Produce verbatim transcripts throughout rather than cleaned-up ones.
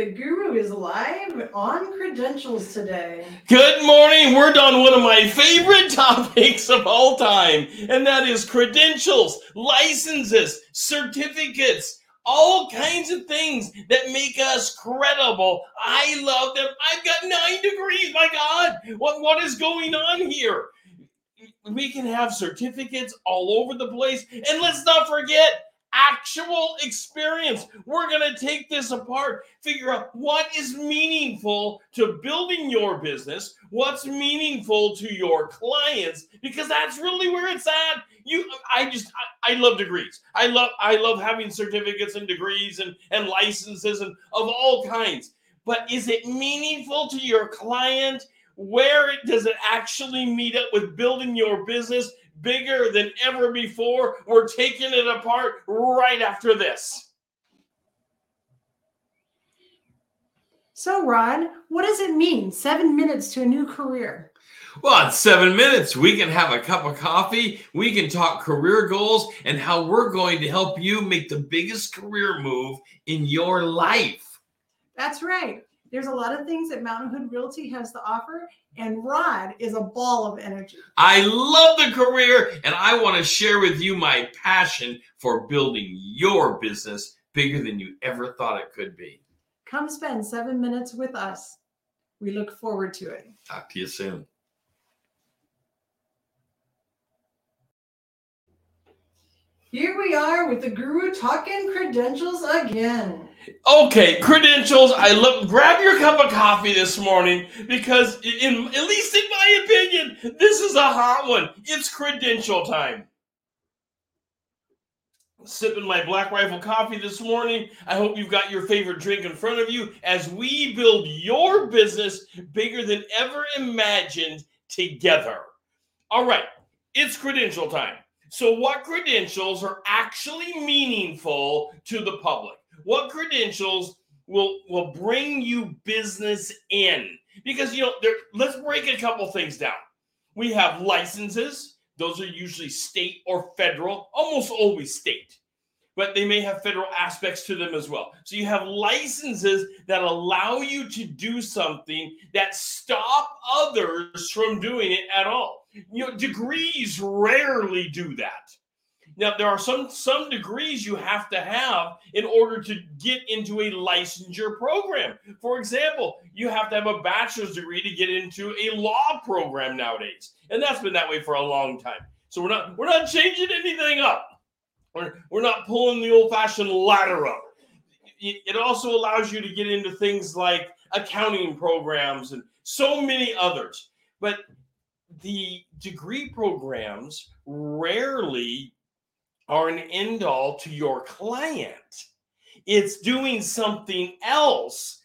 The guru is live on credentials today. Good morning. We're on one of my favorite topics of all time, and that is credentials, licenses, certificates, all kinds of things that make us credible. I love them. I've got nine degrees. My God, what, what is going on here? We can have certificates all over the place. And let's not forget actual experience. We're going to take this apart, figure out what is meaningful to building your business, what's meaningful to your clients, because that's really where it's at. You, I just, I, I love degrees. I love, I love having certificates and degrees and, and licenses and of all kinds. But is it meaningful to your client? Where it, does it actually meet up with building your business bigger than ever before? We're taking it apart right after this. So, Ron, what does it mean? Seven minutes to a new career. Well, in seven minutes, we can have a cup of coffee. We can talk career goals and how we're going to help you make the biggest career move in your life. That's right. There's a lot of things that Mountain Hood Realty has to offer, and Rod is a ball of energy. I love the career, and I want to share with you my passion for building your business bigger than you ever thought it could be. Come spend seven minutes with us. We look forward to it. Talk to you soon. Here we are with the guru talking credentials again. Okay, credentials. I love. Grab your cup of coffee this morning because, in at least in my opinion, this is a hot one. It's credential time. Sipping my Black Rifle coffee this morning. I hope you've got your favorite drink in front of you as we build your business bigger than ever imagined together. All right, it's credential time. So, what credentials are actually meaningful to the public? What credentials will, will bring you business in? Because, you know, there, let's break a couple things down. We have licenses. Those are usually state or federal, almost always state. But they may have federal aspects to them as well. So you have licenses that allow you to do something that stop others from doing it at all. You know, degrees rarely do that. Now, there are some, some degrees you have to have in order to get into a licensure program. For example, you have to have a bachelor's degree to get into a law program nowadays. And that's been that way for a long time. So we're not we're not changing anything up. We're, we're not pulling the old-fashioned ladder up. It, it also allows you to get into things like accounting programs and so many others. But the degree programs rarely are an end all to your client. It's doing something else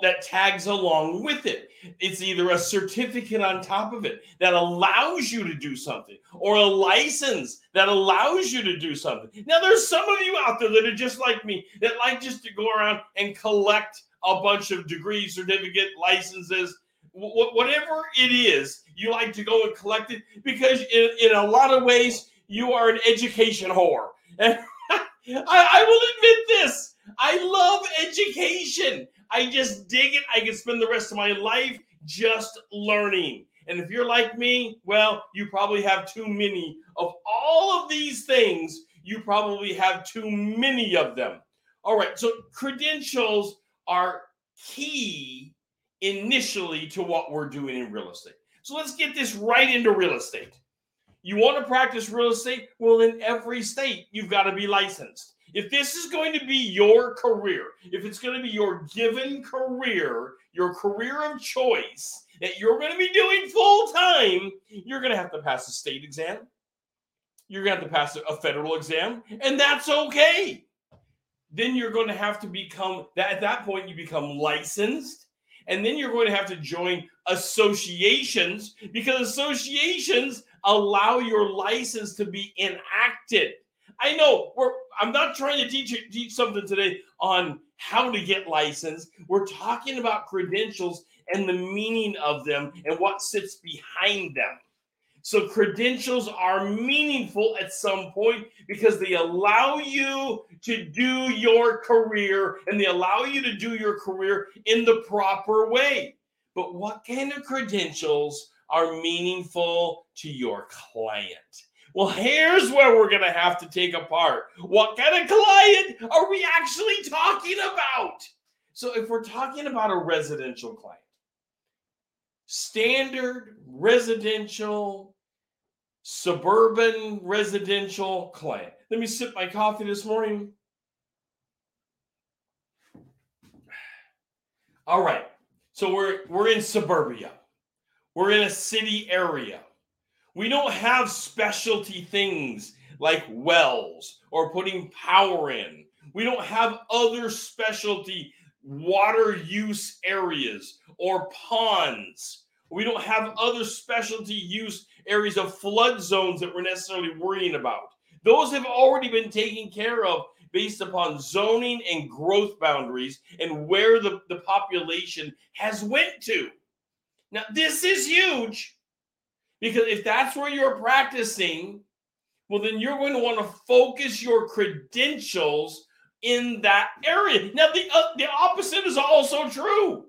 that tags along with it. It's either a certificate on top of it that allows you to do something or a license that allows you to do something. Now, there's some of you out there that are just like me that like just to go around and collect a bunch of degrees, certificate, licenses, whatever it is, you like to go and collect it because in, in a lot of ways, you are an education whore. And I, I will admit this. I love education. I just dig it. I could spend the rest of my life just learning. And if you're like me, well, you probably have too many of all of these things. You probably have too many of them. All right. So credentials are key initially to what we're doing in real estate. So let's get this right into real estate. You want to practice real estate? Well, in every state, you've got to be licensed. If this is going to be your career, if it's going to be your given career, your career of choice that you're going to be doing full time, you're going to have to pass a state exam. You're going to have to pass a federal exam, and that's okay. Then you're going to have to become, at that point, you become licensed. And then you're going to have to join associations because associations allow your license to be enacted. I know we're, I'm not trying to teach teach something today on how to get licensed. We're talking about credentials and the meaning of them and what sits behind them. So credentials are meaningful at some point because they allow you to do your career, and they allow you to do your career in the proper way. But what kind of credentials are meaningful to your client? Well, here's where we're going to have to take apart. What kind of client are we actually talking about? So if we're talking about a residential client, standard residential, suburban residential client. Let me sip my coffee this morning. All right. So we're we're in suburbia. We're in a city area. We don't have specialty things like wells or putting power in. We don't have other specialty water use areas or ponds. We don't have other specialty use areas of flood zones that we're necessarily worrying about. Those have already been taken care of based upon zoning and growth boundaries and where the, the population has went to. Now, this is huge. Because if that's where you're practicing, well, then you're going to want to focus your credentials in that area. Now, the, uh, the opposite is also true.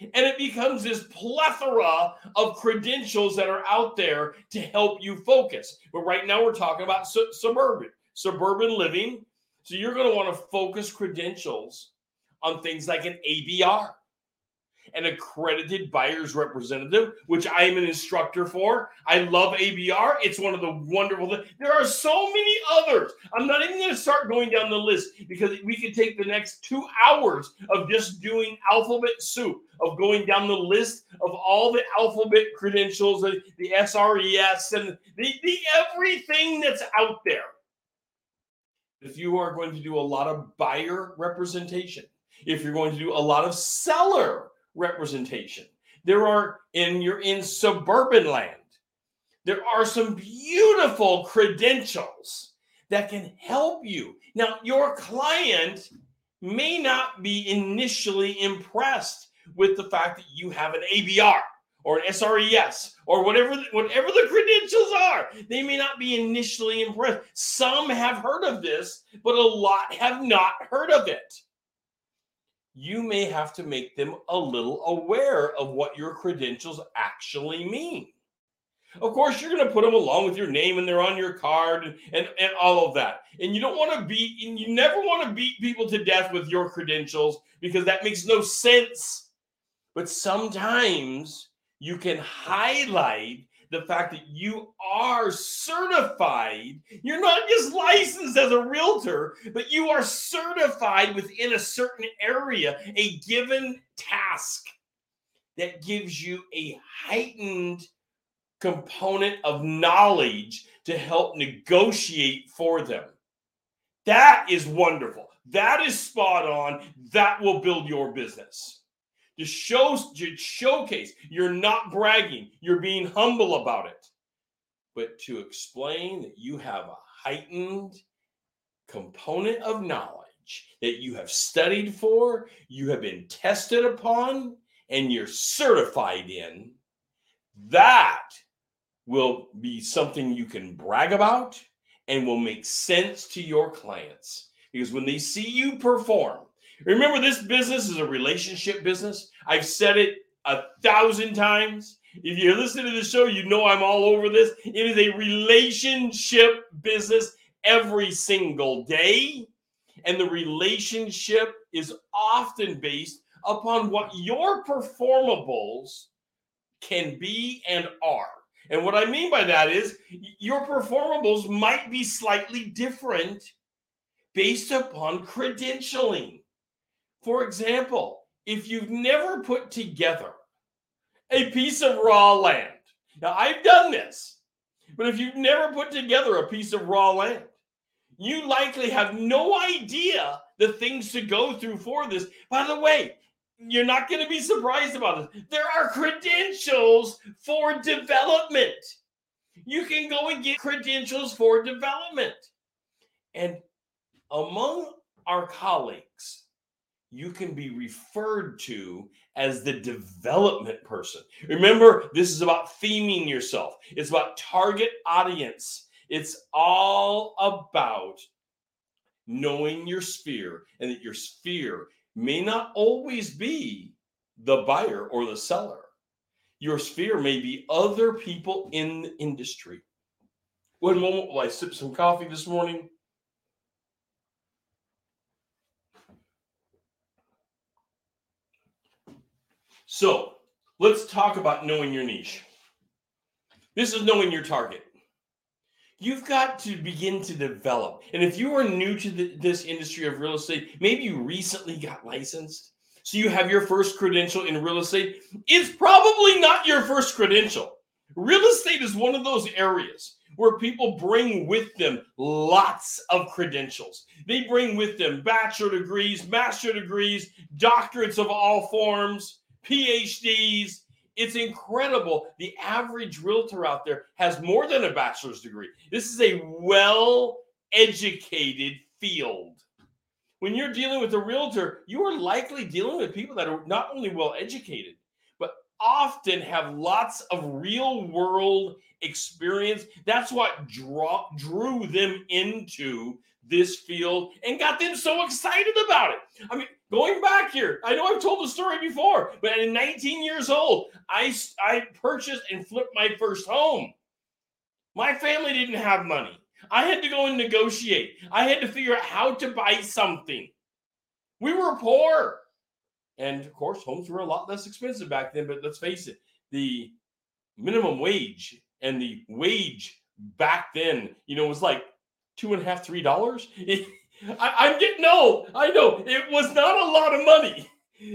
And it becomes this plethora of credentials that are out there to help you focus. But right now we're talking about su- suburban, suburban living. So you're going to want to focus credentials on things like an A B R. An accredited buyer's representative, which I am an instructor for. I love A B R. It's one of the wonderful things. There are so many others. I'm not even going to start going down the list because we could take the next two hours of just doing alphabet soup, of going down the list of all the alphabet credentials, the, the S R E S, and the, the everything that's out there. If you are going to do a lot of buyer representation, if you're going to do a lot of seller representation. There are, and you're in suburban land, there are some beautiful credentials that can help you. Now, your client may not be initially impressed with the fact that you have an A B R or an S R E S or whatever, whatever the credentials are. They may not be initially impressed. Some have heard of this, but a lot have not heard of it. You may have to make them a little aware of what your credentials actually mean. Of course, you're going to put them along with your name and they're on your card and, and, and all of that. And you don't want to beat, and you never want to beat people to death with your credentials because that makes no sense. But sometimes you can highlight the fact that you are certified. You're not just licensed as a realtor, but you are certified within a certain area, a given task that gives you a heightened component of knowledge to help negotiate for them. That is wonderful. That is spot on. That will build your business. To show, to showcase, you're not bragging. You're being humble about it. But to explain that you have a heightened component of knowledge that you have studied for, you have been tested upon, and you're certified in, that will be something you can brag about and will make sense to your clients. Because when they see you perform, remember, this business is a relationship business. I've said it a thousand times. If you're listening to the show, you know I'm all over this. It is a relationship business every single day. And the relationship is often based upon what your performables can be and are. And what I mean by that is your performables might be slightly different based upon credentialing. For example, if you've never put together a piece of raw land. Now, I've done this, but if you've never put together a piece of raw land, you likely have no idea the things to go through for this. By the way, you're not going to be surprised about this. There are credentials for development. You can go and get credentials for development. And among our colleagues, you can be referred to as the development person. Remember, this is about theming yourself. It's about target audience. It's all about knowing your sphere, and that your sphere may not always be the buyer or the seller. Your sphere may be other people in the industry. One moment while I sip some coffee this morning. So let's talk about knowing your niche. This is knowing your target. You've got to begin to develop. And if you are new to the, this industry of real estate, maybe you recently got licensed, so you have your first credential in real estate. It's probably not your first credential. Real estate is one of those areas where people bring with them lots of credentials. They bring with them bachelor degrees, master degrees, doctorates of all forms, P H Ds. It's incredible. The average realtor out there has more than a bachelor's degree. This is a well-educated field. When you're dealing with a realtor, you are likely dealing with people that are not only well-educated, but often have lots of real-world experience. That's what draw, drew them into this field and got them so excited about it. I mean, going back here, I know I've told the story before, but at nineteen years old, I, I purchased and flipped my first home. My family didn't have money. I had to go and negotiate. I had to figure out how to buy something. We were poor. And of course, homes were a lot less expensive back then, but let's face it, the minimum wage and the wage back then, you know, was like two and a half, three dollars. I'm getting old. I know it was not a lot of money.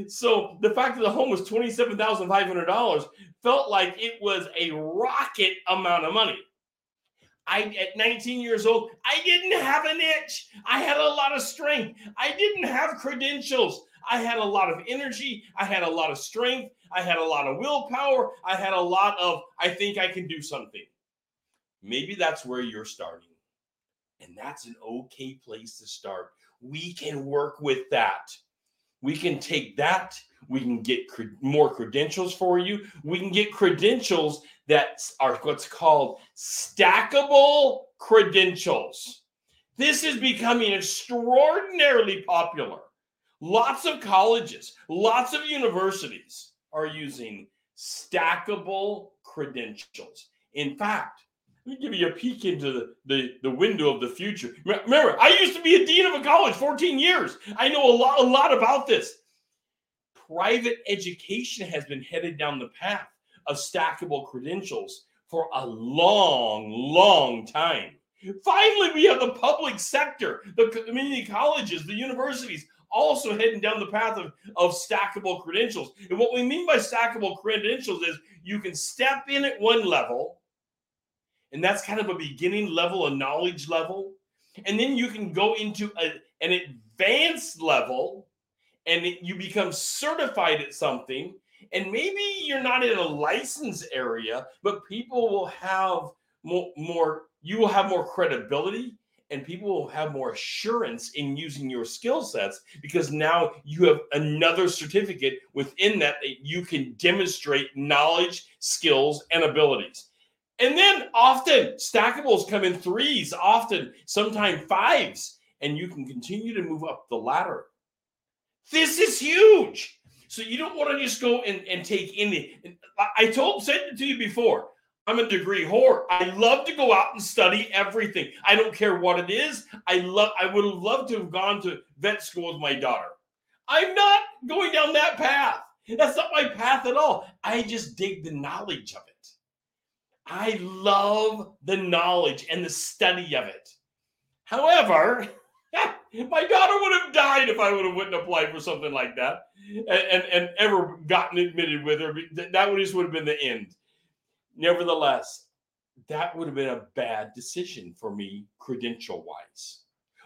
So the fact that the home was twenty-seven thousand five hundred dollars felt like it was a rocket amount of money. I, at nineteen years old, I didn't have an itch. I had a lot of strength. I didn't have credentials. I had a lot of energy. I had a lot of strength. I had a lot of willpower. I had a lot of, I think I can do something. Maybe that's where you're starting. And that's an okay place to start. We can work with that. We can take that. We can get cred- more credentials for you. We can get credentials that are what's called stackable credentials. This is becoming extraordinarily popular. Lots of colleges, lots of universities are using stackable credentials. In fact, let me give you a peek into the, the, the window of the future. Remember, I used to be a dean of a college, fourteen years. I know a lot, a lot about this. Private education has been headed down the path of stackable credentials for a long, long time. Finally, we have the public sector, the community colleges, the universities, also heading down the path of, of stackable credentials. And what we mean by stackable credentials is you can step in at one level, and that's kind of a beginning level, a knowledge level. And then you can go into a, an advanced level, and it, you become certified at something. And maybe you're not in a license area, but people will have more, more, you will have more credibility, and people will have more assurance in using your skill sets, because now you have another certificate within that that you can demonstrate knowledge, skills, and abilities. And then often stackables come in threes, often, sometimes fives, and you can continue to move up the ladder. This is huge. So you don't want to just go and, and take any. I told, said it to you before, I'm a degree whore. I love to go out and study everything. I don't care what it is. I love, I would have loved to have gone to vet school with my daughter. I'm not going down that path. That's not my path at all. I just dig the knowledge of it. I love the knowledge and the study of it. However, my daughter would have died if I would have wouldn't applied for something like that and, and, and ever gotten admitted with her. That would just would have been the end. Nevertheless, that would have been a bad decision for me credential-wise.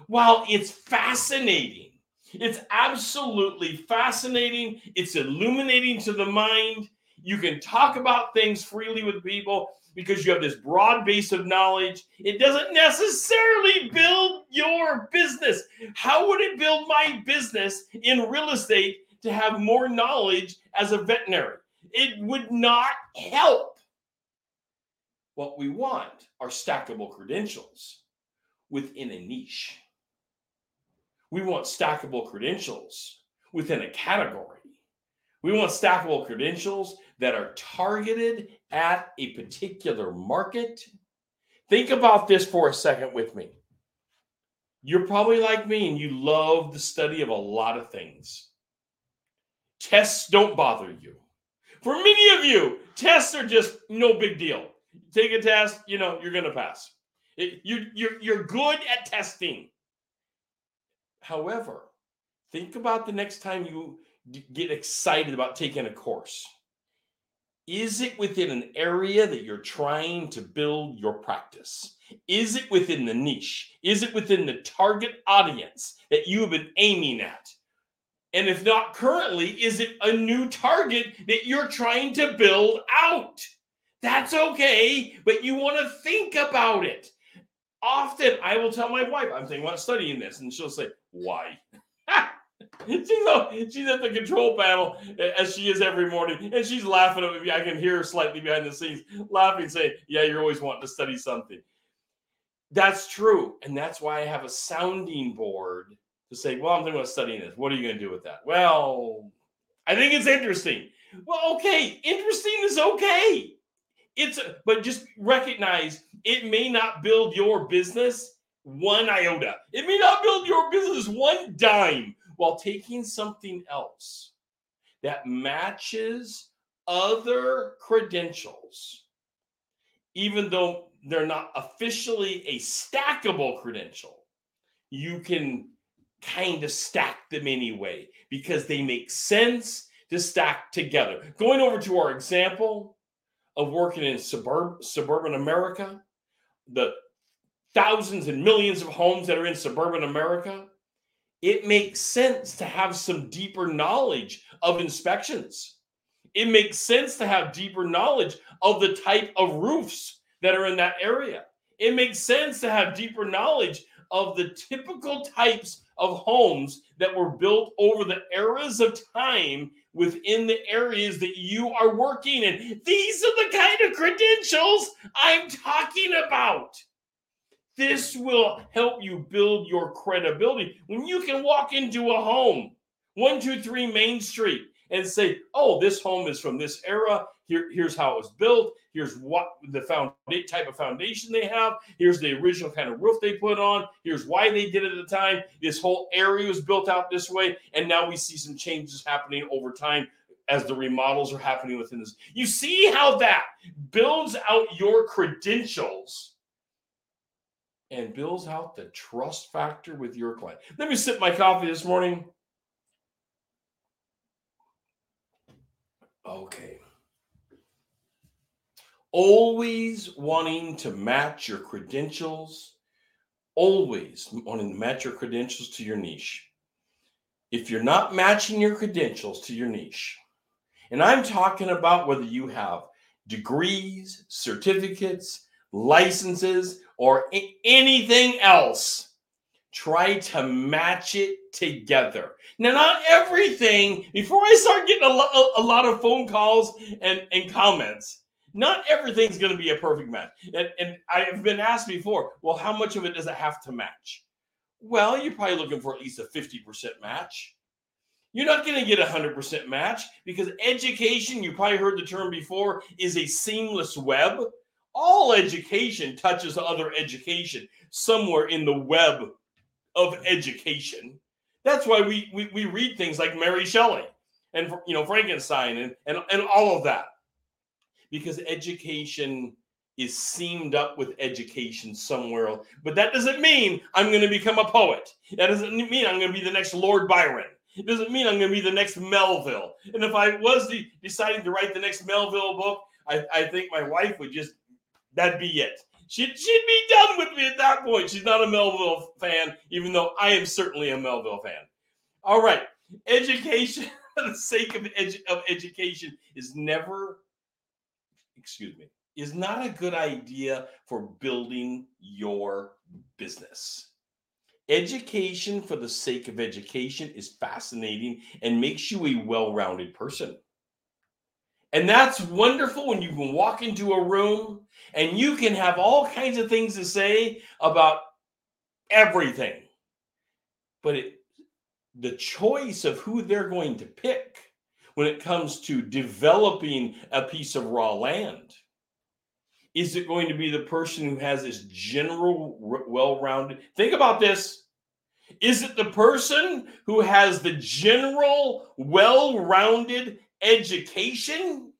While it's fascinating, it's absolutely fascinating. It's illuminating to the mind. You can talk about things freely with people because you have this broad base of knowledge. It doesn't necessarily build your business. How would it build my business in real estate to have more knowledge as a veterinary? It would not help. What we want are stackable credentials within a niche. We want stackable credentials within a category. We want stackable credentials that are targeted at a particular market. Think about this for a second with me. You're probably like me and you love the study of a lot of things. Tests don't bother you. For many of you, tests are just no big deal. Take a test, you know, you're going to pass. You're, you're, you're good at testing. However, think about the next time you get excited about taking a course. Is it within an area that you're trying to build your practice? Is it within the niche? Is it within the target audience that you have been aiming at? And if not currently, is it a new target that you're trying to build out? That's okay, but you want to think about it. Often I will tell my wife, I'm thinking about studying this, and she'll say, why? She's at the control panel as she is every morning, and she's laughing at me. I can hear her slightly behind the scenes laughing, saying, yeah, you're always wanting to study something. That's true. And that's why I have a sounding board to say, well, I'm thinking about studying this. What are you going to do with that? Well, I think it's interesting. Well, okay. Interesting is okay. It's a, but just recognize it may not build your business one iota. It may not build your business one dime, while taking something else that matches other credentials, even though they're not officially a stackable credential, you can kind of stack them anyway because they make sense to stack together. Going over to our example of working in suburb, suburban America, the thousands and millions of homes that are in suburban America, it makes sense to have some deeper knowledge of inspections. It makes sense to have deeper knowledge of the type of roofs that are in that area. It makes sense to have deeper knowledge of the typical types of homes that were built over the eras of time within the areas that you are working in. These are the kind of credentials I'm talking about. This will help you build your credibility. When you can walk into a home, one two three Main Street, and say, oh, this home is from this era. Here, here's how it was built. Here's what the found, type of foundation they have. Here's the original kind of roof they put on. Here's why they did it at the time. This whole area was built out this way. And now we see some changes happening over time as the remodels are happening within this. You see how that builds out your credentials and builds out the trust factor with your client. Let me sip my coffee this morning. Okay. Always wanting to match your credentials. Always wanting to match your credentials to your niche. If you're not matching your credentials to your niche, and I'm talking about whether you have degrees, certificates, licenses, or anything else, try to match it together. Now, not everything, before I start getting a, lo- a lot of phone calls and, and comments, not everything's going to be a perfect match. And, and I've been asked before, well, how much of it does it have to match? Well, you're probably looking for at least a fifty percent match. You're not going to get a one hundred percent match because education, you probably heard the term before, is a seamless web. All education touches other education somewhere in the web of education. That's why we we, we read things like Mary Shelley and, you know, Frankenstein and, and, and all of that. Because education is seamed up with education somewhere else. But that doesn't mean I'm going to become a poet. That doesn't mean I'm going to be the next Lord Byron. It doesn't mean I'm going to be the next Melville. And if I was de- deciding to write the next Melville book, I, I think my wife would just, that'd be it. She'd, she'd be done with me at that point. She's not a Melville fan, even though I am certainly a Melville fan. All right. Education. the sake of, edu- of education is never, excuse me, is not a good idea for building your business. Education for the sake of education is fascinating and makes you a well-rounded person. And that's wonderful when you can walk into a room and you can have all kinds of things to say about everything. But it, the choice of who they're going to pick when it comes to developing a piece of raw land, is it going to be the person who has this general, well-rounded? Think about this. Is it the person who has the general, well-rounded education?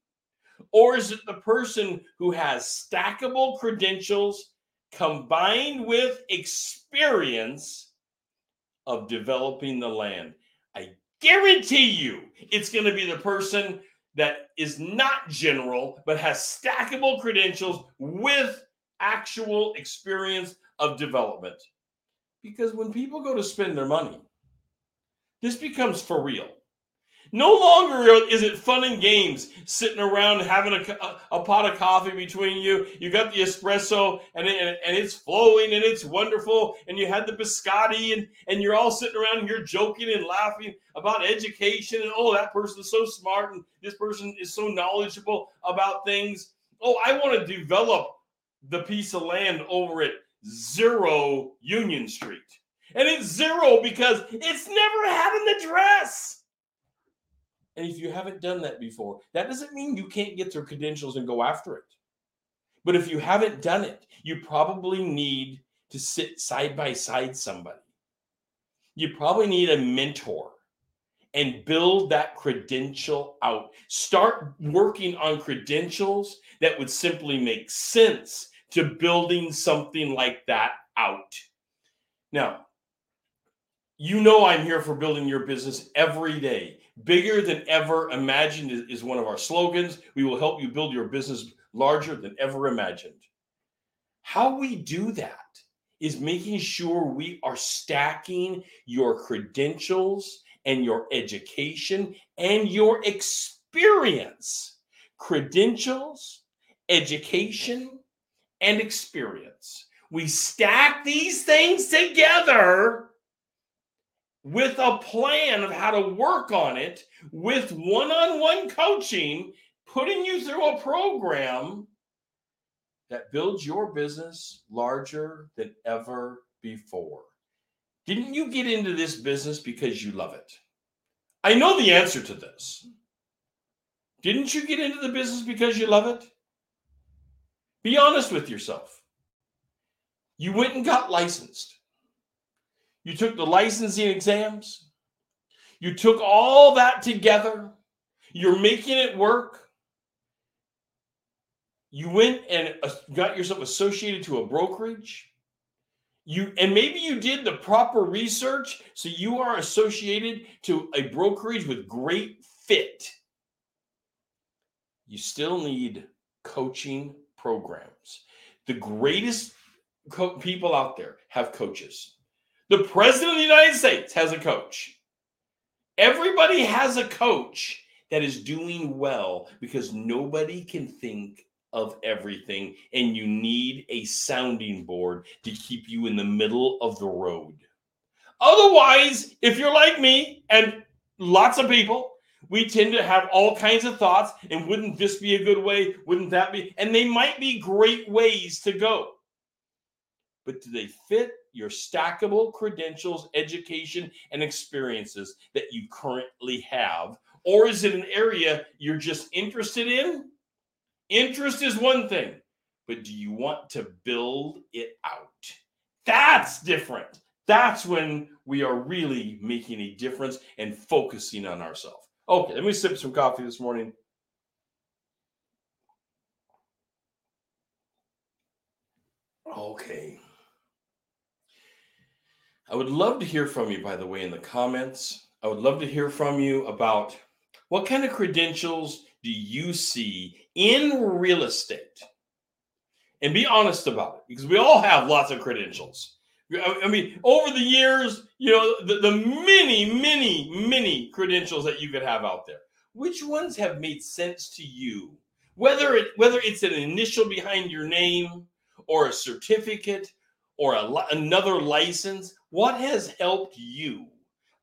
Or is it the person who has stackable credentials combined with experience of developing the land? I guarantee you it's going to be the person that is not general, but has stackable credentials with actual experience of development. Because when people go to spend their money, this becomes for real. No longer is it fun and games sitting around having a, a, a pot of coffee between you. You got the espresso and, it, and it's flowing and it's wonderful. And you had the biscotti and, and you're all sitting around and you're joking and laughing about education. And, oh, that person's so smart and this person is so knowledgeable about things. Oh, I want to develop the piece of land over at Zero Union Street. And it's zero because it's never had an address. And if you haven't done that before, that doesn't mean you can't get their credentials and go after it. But if you haven't done it, you probably need to sit side by side somebody. You probably need a mentor and build that credential out. Start working on credentials that would simply make sense to building something like that out. Now, you know I'm here for building your business every day. Bigger than ever imagined is one of our slogans. We will help you build your business larger than ever imagined. How we do that is making sure we are stacking your credentials and your education and your experience. Credentials, education, and experience. We stack these things together with a plan of how to work on it, with one-on-one coaching, putting you through a program that builds your business larger than ever before. Didn't you get into this business because you love it? I know the answer to this. Didn't you get into the business because you love it? Be honest with yourself. You went and got licensed. You took the licensing exams. You took all that together. You're making it work. You went and got yourself associated to a brokerage. You and maybe you did the proper research, so you are associated to a brokerage with great fit. You still need coaching programs. The greatest co- people out there have coaches. The president of the United States has a coach. Everybody has a coach that is doing well because nobody can think of everything, and you need a sounding board to keep you in the middle of the road. Otherwise, if you're like me and lots of people, we tend to have all kinds of thoughts, and wouldn't this be a good way? Wouldn't that be? And they might be great ways to go. But do they fit your stackable credentials, education, and experiences that you currently have? Or is it an area you're just interested in? Interest is one thing, but do you want to build it out? That's different. That's when we are really making a difference and focusing on ourselves. Okay, let me sip some coffee this morning. Okay. I would love to hear from you, by the way, in the comments. I would love to hear from you about what kind of credentials do you see in real estate? And be honest about it, because we all have lots of credentials. I mean, over the years, you know, the, the many, many, many credentials that you could have out there. Which ones have made sense to you? Whether it whether it's an initial behind your name or a certificate or a, another license, what has helped you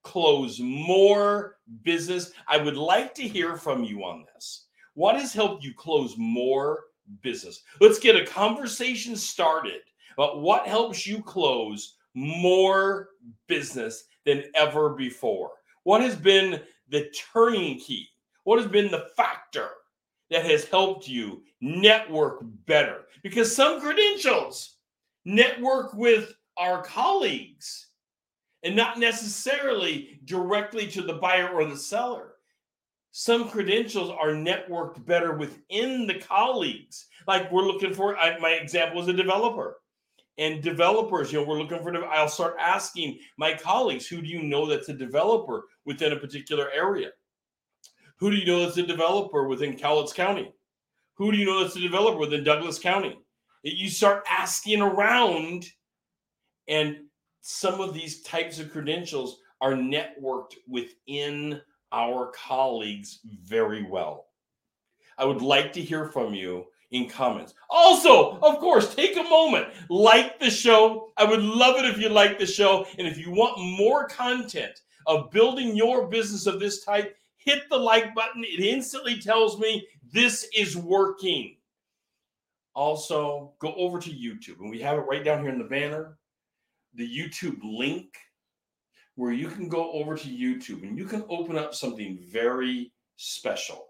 close more business? I would like to hear from you on this. What has helped you close more business? Let's get a conversation started about what helps you close more business than ever before. What has been the turning key? What has been the factor that has helped you network better? Because some credentials network with our colleagues and not necessarily directly to the buyer or the seller. Some credentials are networked better within the colleagues. Like we're looking for, I, my example is a developer. And developers, you know, we're looking for, I'll start asking my colleagues, who do you know that's a developer within a particular area? Who do you know that's a developer within Cowlitz County? Who do you know that's a developer within Douglas County? You start asking around, and some of these types of credentials are networked within our colleagues very well. I would like to hear from you in comments. Also, of course, take a moment, like the show. I would love it if you like the show. And if you want more content of building your business of this type, hit the like button. It instantly tells me this is working. Also, go over to YouTube, and we have it right down here in the banner, the YouTube link, where you can go over to YouTube and you can open up something very special.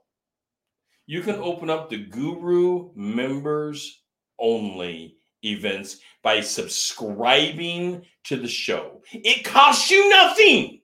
You can open up the Guru Members Only events by subscribing to the show. It costs you nothing.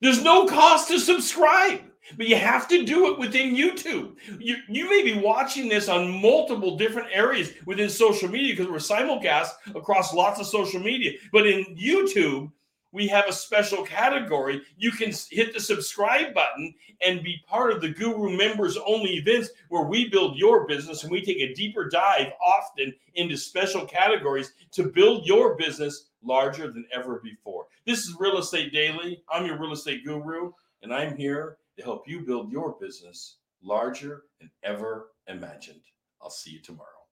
There's no cost to subscribe, but you have to do it within YouTube. You, you may be watching this on multiple different areas within social media because we're simulcast across lots of social media, but in YouTube, we have a special category. You can hit the subscribe button and be part of the Guru Members Only events where we build your business, and we take a deeper dive often into special categories to build your business larger than ever before. This is Real Estate Daily. I'm your real estate guru, and I'm here to help you build your business larger than ever imagined. I'll see you tomorrow.